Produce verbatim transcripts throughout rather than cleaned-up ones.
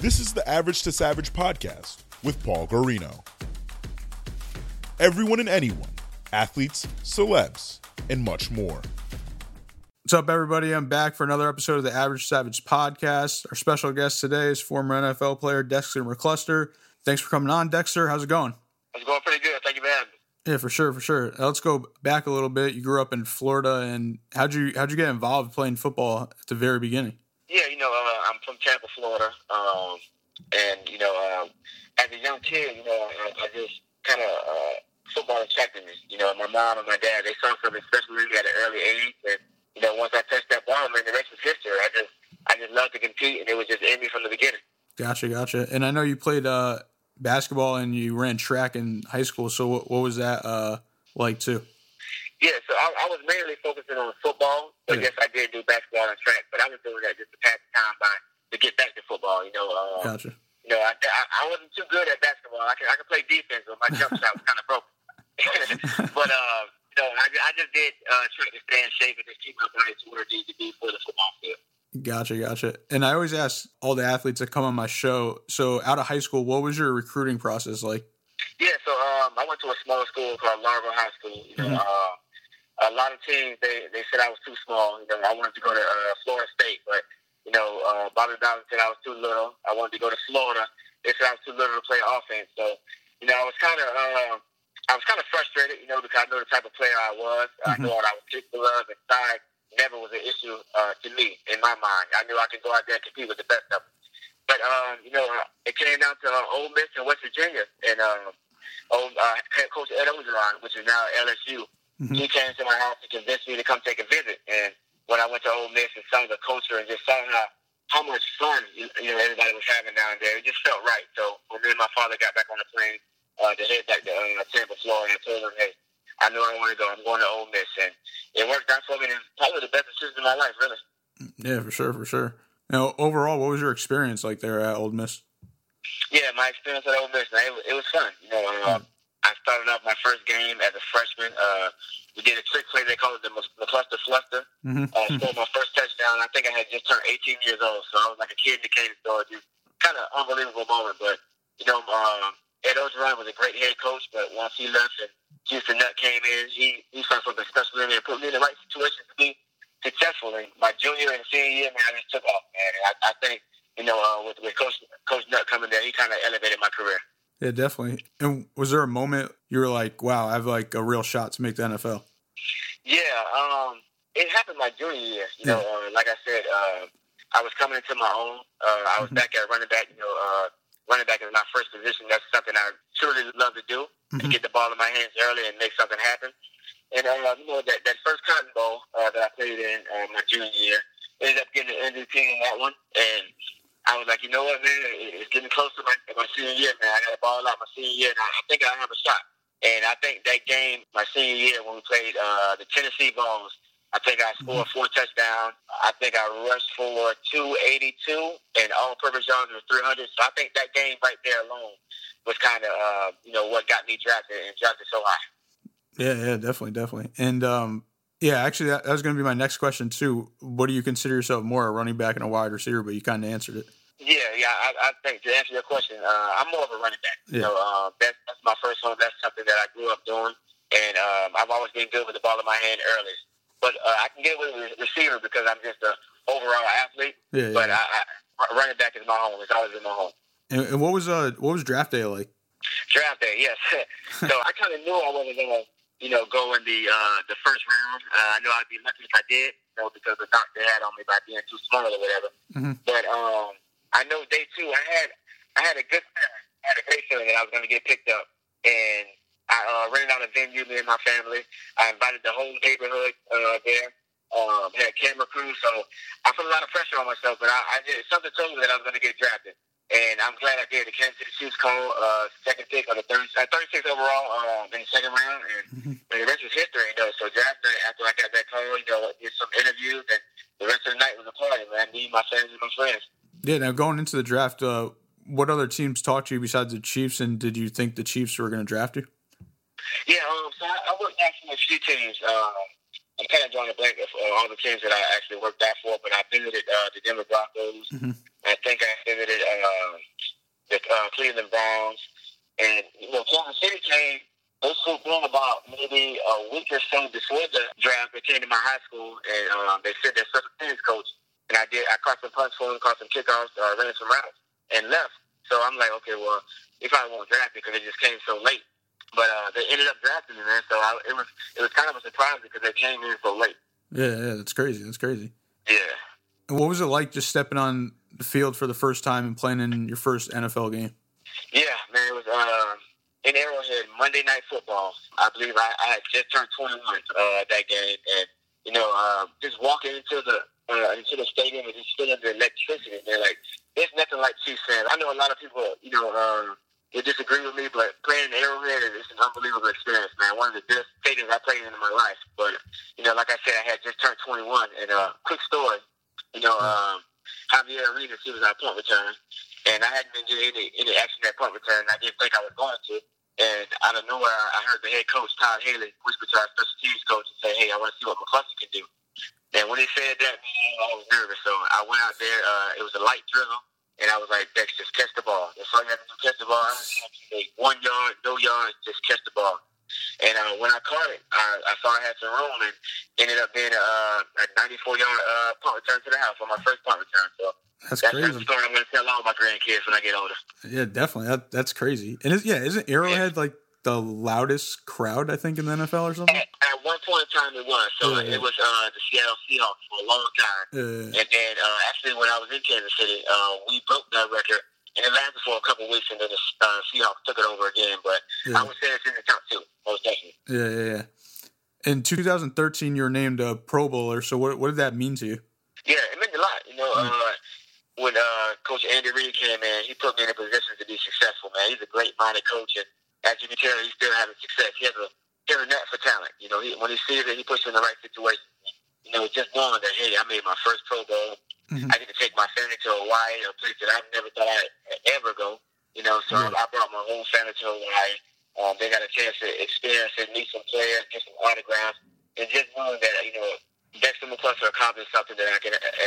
This is the Average to Savage podcast with Paul Guarino. Everyone and anyone, athletes, celebs, and much more. What's up, everybody? I'm back for another episode of the Average to Savage podcast. Our special guest today is former N F L player Dexter McCluster. Thanks for coming on, Dexter. How's it going? It's going pretty good. Thank you for having me. Yeah, for sure, for sure. Now, let's go back a little bit. You grew up in Florida, and how'd you how'd you get involved playing football at the very beginning? Yeah, you know, uh, I'm from Tampa, Florida, um, and, you know, um, as a young kid, you know, I, I just kind of, uh, football attracted me. You know, my mom and my dad, they saw something special in me at an early age, and, you know, once I touched that ball, man, the rest was history. I just, I just loved to compete, and it was just in me from the beginning. Gotcha, gotcha. And I know you played uh, basketball and you ran track in high school, so what, what was that uh, like, too? Yeah, so I, I was mainly focusing on football, but yeah. Yes, I did do basketball and track, but I was doing that just to pass the time by to get back to football, you know. Um, gotcha. You know, I, I, I wasn't too good at basketball. I could, I could play defense, but my jump shot was kind of broken. but, uh, you know, I, I just did uh, try to stay in shape and just keep my body to where it needs to be for the football field. Gotcha, gotcha. And I always ask all the athletes that come on my show, so out of high school, what was your recruiting process like? Yeah, so um, I went to a small school called Largo High School, you know, mm-hmm. uh, a lot of teams, they, they said I was too small. You know, I wanted to go to uh, Florida State, but, you know, uh, Bobby Dobbins said I was too little. I wanted to go to Florida. They said I was too little to play offense. So, you know, I was kind of uh, I was kind of frustrated, you know, because I know the type of player I was. Mm-hmm. I knew what I was capable of, and size never was an issue uh, to me in my mind. I knew I could go out there and compete with the best of them. But, uh, you know, it came down to uh, Ole Miss and West Virginia, and uh, old, uh, head coach Ed Orgeron, which is now L S U. Mm-hmm. He came to my house to convince me to come take a visit. And when I went to Ole Miss and saw the culture and just saw how, how much fun, you know, everybody was having down there, it just felt right. So when me and my father got back on the plane uh, to head back to uh, Tampa, Florida, I told him, hey, I know I want to go. I'm going to Ole Miss. And it worked out for me. And probably the best decision of my life, really. Yeah, for sure, for sure. Now, overall, what was your experience like there at Ole Miss? Yeah, my experience at Ole Miss, it was, it was fun. You know, um, mm-hmm. I started off my first game as a freshman. Uh, we did a trick play. They called it the McCluster Fluster. Mm-hmm. Uh, scored my first touchdown. I think I had just turned eighteen years old, so I was like a kid in the candy store. Just kind of unbelievable moment. But, you know, um, Ed Orgeron was a great head coach, but once he left and Houston Nutt came in, he, he started something special in me and put me in the right situation to be successful. And my junior and senior year, man, I just took off, man. And I, I think, you know, uh, with, with Coach, Coach Nutt coming there, he kind of elevated my career. Yeah, definitely. And was there a moment you were like, wow, I have like a real shot to make the N F L? Yeah, um, it happened my junior year. You yeah. know, uh, like I said, uh, I was coming into my own. Uh, I was mm-hmm. back at running back. You know, uh, running back is my first position. That's something I truly love to do, mm-hmm. and get the ball in my hands early and make something happen. And, uh, you know, that, that first Cotton Bowl uh, that I played in uh, my junior year, ended up getting an M V P in that one, and I was like, you know what, man, it's getting close to my, my senior year, man. I got to ball out my senior year, and I, I think I have a shot. And I think that game, my senior year, when we played uh, the Tennessee Vols, I think I scored four touchdowns. I think I rushed for two eighty-two, and all-purpose yards was three hundred. So I think that game right there alone was kind of, uh, you know, what got me drafted and drafted so high. Yeah, yeah, definitely, definitely. And, um, yeah, actually, that, that was going to be my next question, too. What do you consider yourself more, a running back and a wide receiver? But you kind of answered it. Yeah, yeah, I, I think to answer your question, uh, I'm more of a running back. Yeah. You know, uh, that, that's my first home. That's something that I grew up doing, and um, I've always been good with the ball in my hand early. But uh, I can get with a receiver because I'm just an overall athlete. Yeah, but yeah. I, I, running back is my home. It's always been my home. And, and what was uh, what was draft day like? Draft day, yes. So I kind of knew I wasn't gonna, you know, go in the uh, the first round. Uh, I knew I'd be lucky if I did, you know, because the doctor had on me by being too small or whatever. Mm-hmm. But um. I know day two, I had I had a good feeling. I had a great feeling that I was going to get picked up. And I uh, rented out a venue, me and my family. I invited the whole neighborhood uh, there. Um, had a camera crew. So I put a lot of pressure on myself, but I, I did. Something told me that I was going to get drafted. And I'm glad I did. The Kansas City Chiefs called uh, second pick on the thirty-sixth overall um, in the second round. And, and the rest was history, you know. So draft night, after I got that call, you know, did some interviews. And the rest of the night was a party, man. Me, my family, my friends. Yeah, now going into the draft, uh, what other teams talked to you besides the Chiefs, and did you think the Chiefs were going to draft you? Yeah, um, so I, I worked out for a few teams. Um, I'm kind of drawing a blank of uh, all the teams that I actually worked out for, but I visited uh, the Denver Broncos. Mm-hmm. I think I visited uh, Cleveland Browns. And, you know, Kansas City came, they swooped in about maybe a week or so before the draft. They came to my high school, and um, they sent their special teams coach. And I did, I caught some punts for him, caught some kickoffs, uh, ran some routes, and left. So I'm like, okay, well, they probably won't draft me because they just came so late. But uh, they ended up drafting me, man. So I, it was it was kind of a surprise because they came in so late. Yeah, yeah, that's crazy. That's crazy. Yeah. And what was it like just stepping on the field for the first time and playing in your first N F L game? Yeah, man, it was uh, in Arrowhead, Monday Night Football. I believe I, I had just turned twenty-one uh, that game, and you know, uh, just walking into the uh, into the stadium and just feeling the electricity. Man, like there's nothing like Chiefs fans. I know a lot of people, you know, uh, they disagree with me, but playing in Arrowhead is an unbelievable experience, man. One of the best stadiums I played in my life. But you know, like I said, I had just turned twenty-one, and uh, quick story. You know, um, Javier Arenas, he was our punt return, and I hadn't been getting any, any action at punt return. I didn't think I was going to, and out of nowhere, I heard the head coach, Todd Haley, whisper to our special teams coach and say, hey, I want to see what McCluster can do. And when he said that, man, I was nervous, so I went out there. Uh, it was a light drizzle, and I was like, Dex, just catch the ball. That's all you have to do, catch the ball. I like, one yard, no yards, just catch the ball. And uh, when I caught it, I, I saw I had some room and ended up being uh, a ninety-four-yard uh, punt return to the house on my first punt return. So that's, that's crazy. That's the story I'm going to tell all my grandkids when I get older. Yeah, definitely. That, that's crazy. And is, yeah, isn't Arrowhead yeah. like the loudest crowd, I think, in the N F L or something? At, at one point in time it was. So yeah, yeah. It was uh, the Seattle Seahawks for a long time. Yeah. And then uh, actually when I was in Kansas City, uh, we broke that record. And it lasted for a couple of weeks, and then the uh, Seahawks took it over again. But yeah. I would say it's in the top two, most definitely. Yeah, yeah, yeah. In two thousand thirteen, you were named a Pro Bowler. So what what did that mean to you? Yeah, it meant a lot. You know, mm. uh, when uh, Coach Andy Reid came in, he put me in a position to be successful, man. He's a great-minded coach, and as you can tell, he's still having success. He has a, he has a net for talent. You know, he, when he sees it, he puts you in the right situation. You know, just knowing that, hey, I made my first Pro Bowl. Mm-hmm. I get to take my family to Hawaii, a place that I never thought I'd ever go. You know, so yeah. I brought my whole family to Hawaii. Um, they got a chance to experience it, meet some players, get some autographs, and just knowing that, you know, Dexter McCluster accomplished something that I can uh,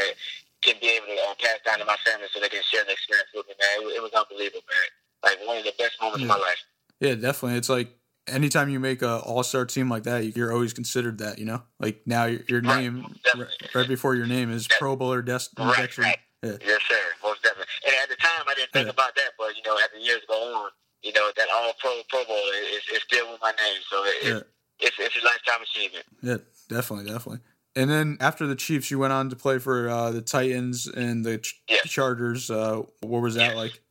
can be able to uh, pass down to my family so they can share the experience with me, man. It, it was unbelievable, man. Like, one of the best moments yeah. of my life. Yeah, definitely. It's like anytime you make an all-star team like that, you're always considered that, you know? Like, now your, your right. name, right, right before your name is Pro Bowler Dexter. Right, right. Yeah. Yes, sir, most definitely. And at the time, I didn't think yeah. about that, but, you know, as the years go on, you know, that all-pro Pro Bowler is, is still with my name. So it, yeah. it's, it's a lifetime achievement. Yeah, definitely, definitely. And then after the Chiefs, you went on to play for uh, the Titans and the Ch- yes. Chargers. Uh, what was that yes. like?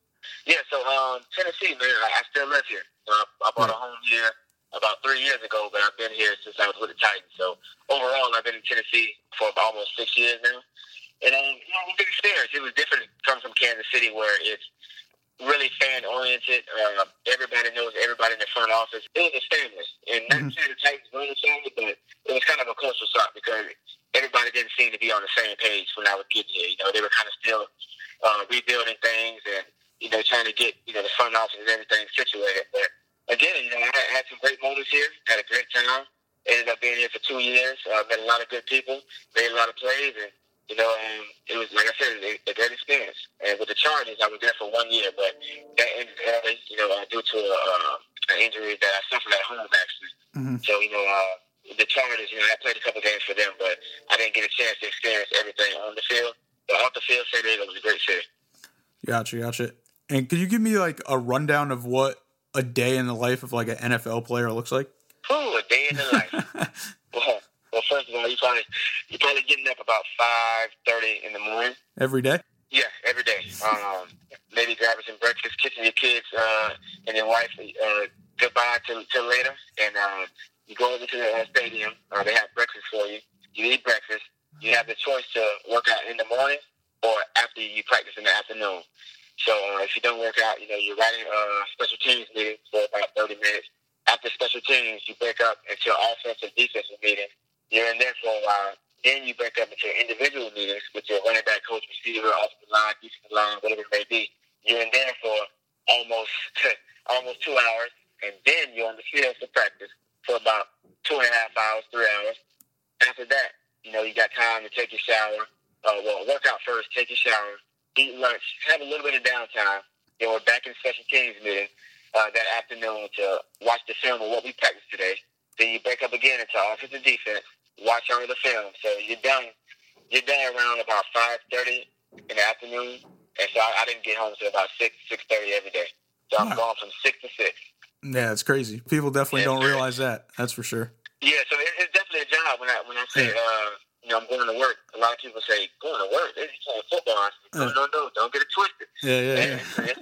Yeah, so um, Tennessee, man, I, I still live here. Uh, I bought a home here about three years ago, but I've been here since I was with the Titans. So overall, I've been in Tennessee for about almost six years now. And um, you know, it was a big experience. It was different coming from Kansas City, where it's really fan-oriented. Uh, everybody knows everybody in the front office. It was a family. And not mm-hmm. to the Titans were the family, but it was kind of a cultural shock because everybody didn't seem to be on the same page when I was getting here. You know, they were kind of still uh, rebuilding things and, you know, trying to get, you know, the front office and everything situated. But again, you know, I had some great moments here, had a great time, ended up being here for two years, uh, met a lot of good people, made a lot of plays, and, you know, um, it was, like I said, a, a great experience. And with the Chargers, I was there for one year, but that ended early, you know, uh, due to a, uh, an injury that I suffered at home, actually. Mm-hmm. So, you know, uh, the Chargers, you know, I played a couple games for them, but I didn't get a chance to experience everything on the field. But off the field, said it was a great city. Gotcha, gotcha. And could you give me, like, a rundown of what a day in the life of, like, an N F L player looks like? Ooh, a day in the life. well, well, first of all, you're probably, you're probably getting up about five thirty in the morning. Every day? Yeah, every day. Um, maybe grabbing some breakfast, kissing your kids uh, and your wife uh, goodbye till, till later. And uh, you go over to the uh, stadium. Uh, they have breakfast for you. You eat breakfast. You have the choice to work out in the morning or after you practice in the afternoon. So uh, if you don't work out, you know, you're riding uh, special teams meetings for about thirty minutes. After special teams, you break up into offensive and defensive meetings. You're in there for a while. Then you break up into individual meetings with your running back coach, receiver, offensive line, defensive line, whatever it may be. You're in there for almost almost two hours. And then you're on the field for practice for about two and a half hours, three hours. After that, you know, you got time to take your shower. Uh, well, work out first, take your shower. Eat lunch, have a little bit of downtime, They were back in special teams meeting uh, that afternoon to watch the film of what we practiced today. Then you break up again into offense and defense, watch all the film. So you're done. You're done around about five thirty in the afternoon. And so I, I didn't get home until about six, six thirty every day. So I'm wow. gone from six to six. Yeah, it's crazy. People definitely yeah, don't realize that. That's for sure. Yeah, so it, it's definitely a job. When I when I say, yeah. uh, you know, I'm going to work, a lot of people say, going to work? They're just playing football. No, uh, no, no, don't get it twisted. Yeah, yeah, man, yeah. It's,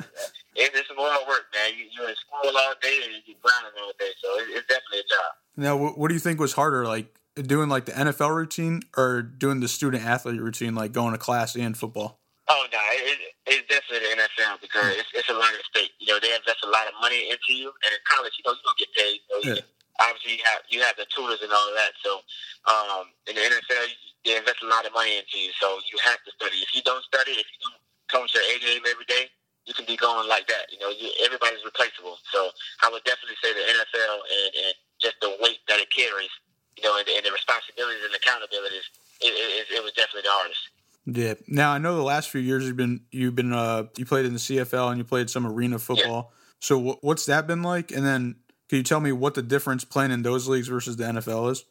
it's, it's some hard work, man. You, you're in school all day and you're grinding all day. So it, it's definitely a job. Now, what, what do you think was harder, like doing like the N F L routine or doing the student-athlete routine, like going to class and football? Oh, no, it, it's definitely the N F L because mm. it's, it's a lot at stake. You know, they invest a lot of money into you, and in college, you know, you don't get paid. So you yeah. can, obviously, you have you have the tutors and all that. So um, in the N F L, they invest a lot of money into you, so you have to study. If you don't study, if you don't come to your A game every day, you can be going like that. You know, you, everybody's replaceable. So I would definitely say the N F L and, and just the weight that it carries, you know, and, and the responsibilities and accountabilities, it, it, it was definitely the hardest. Yeah. Now I know the last few years you've been you've been uh you played in the C F L and you played some arena football. Yeah. So w- what's that been like? And then can you tell me what the difference playing in those leagues versus the N F L is?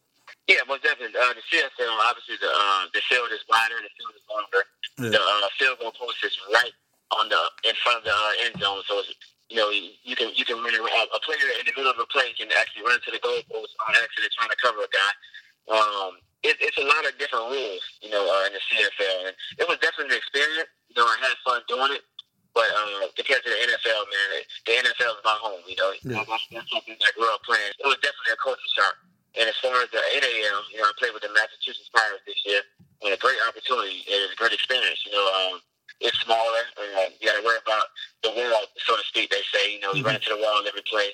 Yeah, most definitely. Uh, the C F L, obviously the uh, the field is wider, the field is longer. Yeah. The uh, field goal post is right on the in front of the uh, end zone, so it's, you know you can you can run around. A player in the middle of a play can actually run to the goal post on accident trying to cover a guy. Um, It, it's a lot of different rules, you know, uh, in the C F L. And it was definitely an experience. You know, I had fun doing it. But uh, compared to the N F L, man, it, the N F L is my home, you know. Yeah. That's something I grew up playing. It was definitely a culture shock. And as far as the N A L, you know, I played with the Massachusetts Pirates this year. And a great opportunity. It was a great experience. You know, um, it's smaller. And you got to worry about the wall, so to speak, they say. You know, you mm-hmm. run into the wall every play.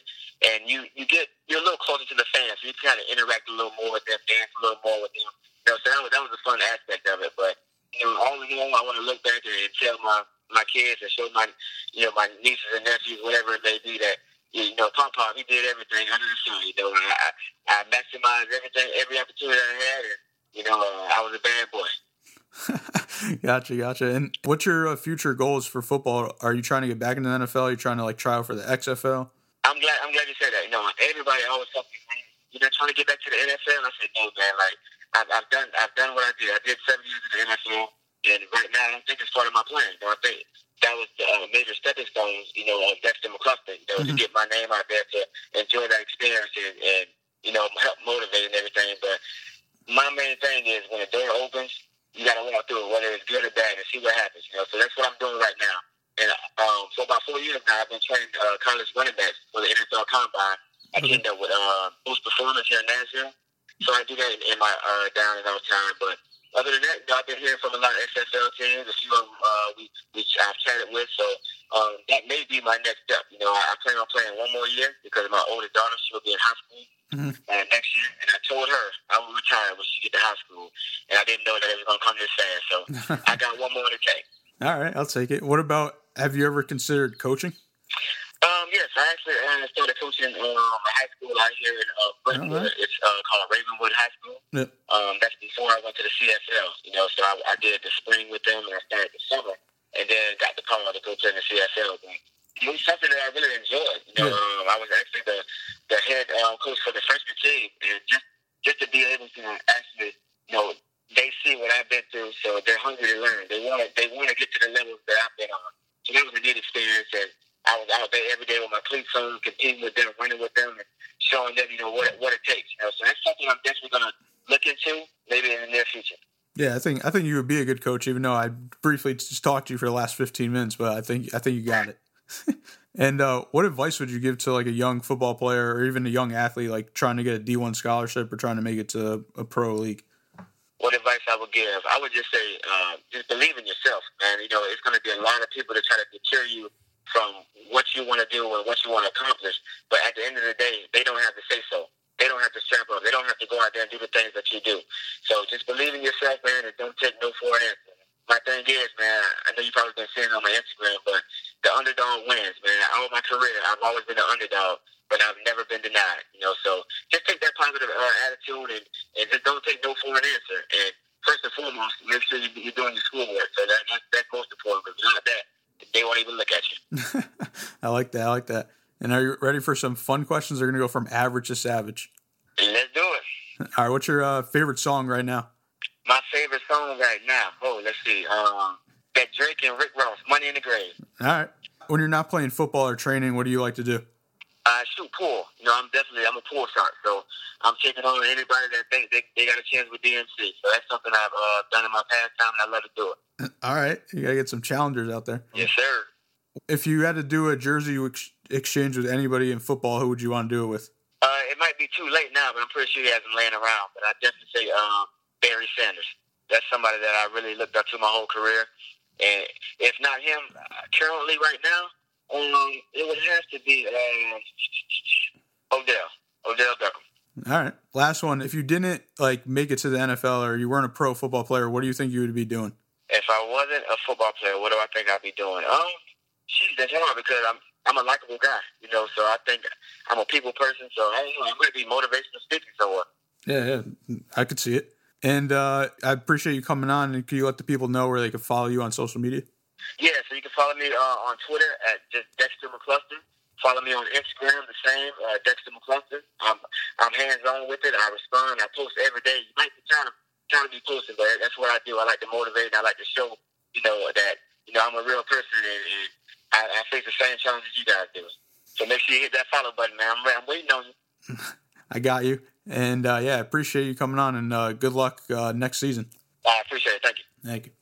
And you, you get, you're a little closer to the fans, so you kind of interact a little more with them, dance a little more with them. You know, so that was, that was a fun aspect of it. But, you know, all in all, I want to look back and tell my, my kids and show my, you know, my nieces and nephews, whatever it may be, that, you know, Pom Pom, he did everything under the sun. You know, and I, I maximized everything, every opportunity I had. And, you know, uh, I was a bad boy. Gotcha, gotcha. And what's your uh, future goals for football? Are you trying to get back into the N F L? Are you trying to, like, try out for the X F L? I'm glad. I'm glad you said that. You know, everybody always tells me, "Man, you're not trying to get back to the N F L." And I said, "No, man. Like, I've, I've done. I've done what I did. I did seven years in the N F L, and right now, I don't think it's part of my plan. You know, I think that was the uh, major stepping stones. You know, of Dexter McCluster. You know, mm-hmm. to get my name out there, to enjoy that experience, and, and you know, help motivate and everything. But my main thing is when the door opens, you got to walk through it, whether it's good or bad, and see what happens. You know, so that's what I'm doing right now." And um, for about four years now, I've been training uh, college running backs for the N F L Combine. I mm-hmm. teamed up with uh, Boost Performance here in Nashville, so I do that in, in my uh, down and out time. But other than that, you know, I've been hearing from a lot of X F L teams, a few of them uh, we, which I've chatted with. So um, that may be my next step. You know, I, I plan on playing one more year because my older daughter, she'll be in high school mm-hmm. uh, next year, and I told her I would retire when she get to high school, and I didn't know that it was going to come this fast. So I got one more to take. All right, I'll take it. What about? Have you ever considered coaching? Um, yes, I actually uh, started coaching um, a high school out here in uh, Brentwood. Right. It's uh, called Ravenwood High School. Yep. Um, that's before I went to the C F L. You know, so I, I did the spring with them, and I started the summer, and then got the call to go play in the C F L. But it was something that I really enjoyed. You know, yeah. um, I was actually the the head um, coach for the freshman team, and just just to be able to actually, you know, they see what I've been through, so they're hungry to learn. They want to they want to get to the levels that I've been on. So that was a neat experience, and I was out there every day with my cleats on, competing with them, running with them, and showing them, you know, what what it takes. You know, so that's something I'm definitely going to look into, maybe in the near future. Yeah, I think I think you would be a good coach, even though I briefly just talked to you for the last fifteen minutes, but I think I think you got it. And uh, what advice would you give to like a young football player or even a young athlete, like trying to get a D one scholarship or trying to make it to a pro league? What advice I would give? I would just say, uh, just believe in yourself, man. You know, it's going to be a lot of people that try to deter you from what you want to do and what you want to accomplish. But at the end of the day, they don't have to say so. They don't have to strap up. They don't have to go out there and do the things that you do. So just believe in yourself, man, and don't take no for an answer. My thing is, man, I know you've probably been seeing it on my Instagram, but the underdog wins, man. All my career, I've always been an underdog, but I've never been denied, you know. So just take that positive uh, attitude and, and just don't take no for an answer. And first and foremost, make sure you, you're doing your schoolwork. So that, that, that's most important. Because without that, they won't even look at you. I like that. I like that. And are you ready for some fun questions? They're going to go from average to savage. Let's do it. All right. What's your uh, favorite song right now? My favorite song right now. Oh, let's see. Um, that Drake and Rick Ross, Money in the Grave. All right. When you're not playing football or training, what do you like to do? Uh, shoot pool. You know, I'm definitely, I'm a pool shark, so I'm taking on anybody that thinks they, they got a chance with D M C. So that's something I've uh, done in my past time, and I love to do it. All right. You got to get some challengers out there. Yes, sir. If you had to do a jersey ex- exchange with anybody in football, who would you want to do it with? Uh, it might be too late now, but I'm pretty sure he has them laying around. But I definitely say um, Barry Sanders. That's somebody that I really looked up to my whole career. And if not him, currently right now, Um, it would have to be um, Odell, Odell Beckham. All right, last one. If you didn't like make it to the N F L or you weren't a pro football player, what do you think you would be doing? If I wasn't a football player, what do I think I'd be doing? Um, geez, that's hard because I'm I'm a likable guy, you know. So I think I'm a people person. So I don't know, I'm going to be motivational speaking somewhere. Yeah, yeah, I could see it. And uh, I appreciate you coming on. And can you let the people know where they can follow you on social media? Yeah, so you can follow me uh, on Twitter at just Dexter McCluster. Follow me on Instagram, the same, uh, Dexter McCluster. I'm, I'm hands-on with it. I respond. I post every day. You might be trying to, trying to be posting, but that's what I do. I like to motivate, and I like to show, you know, that, you know, I'm a real person, and, and I, I face the same challenges you guys do. So make sure you hit that follow button, man. I'm, I'm waiting on you. I got you. And, uh, yeah, I appreciate you coming on, and uh, good luck uh, next season. I appreciate it. Thank you. Thank you.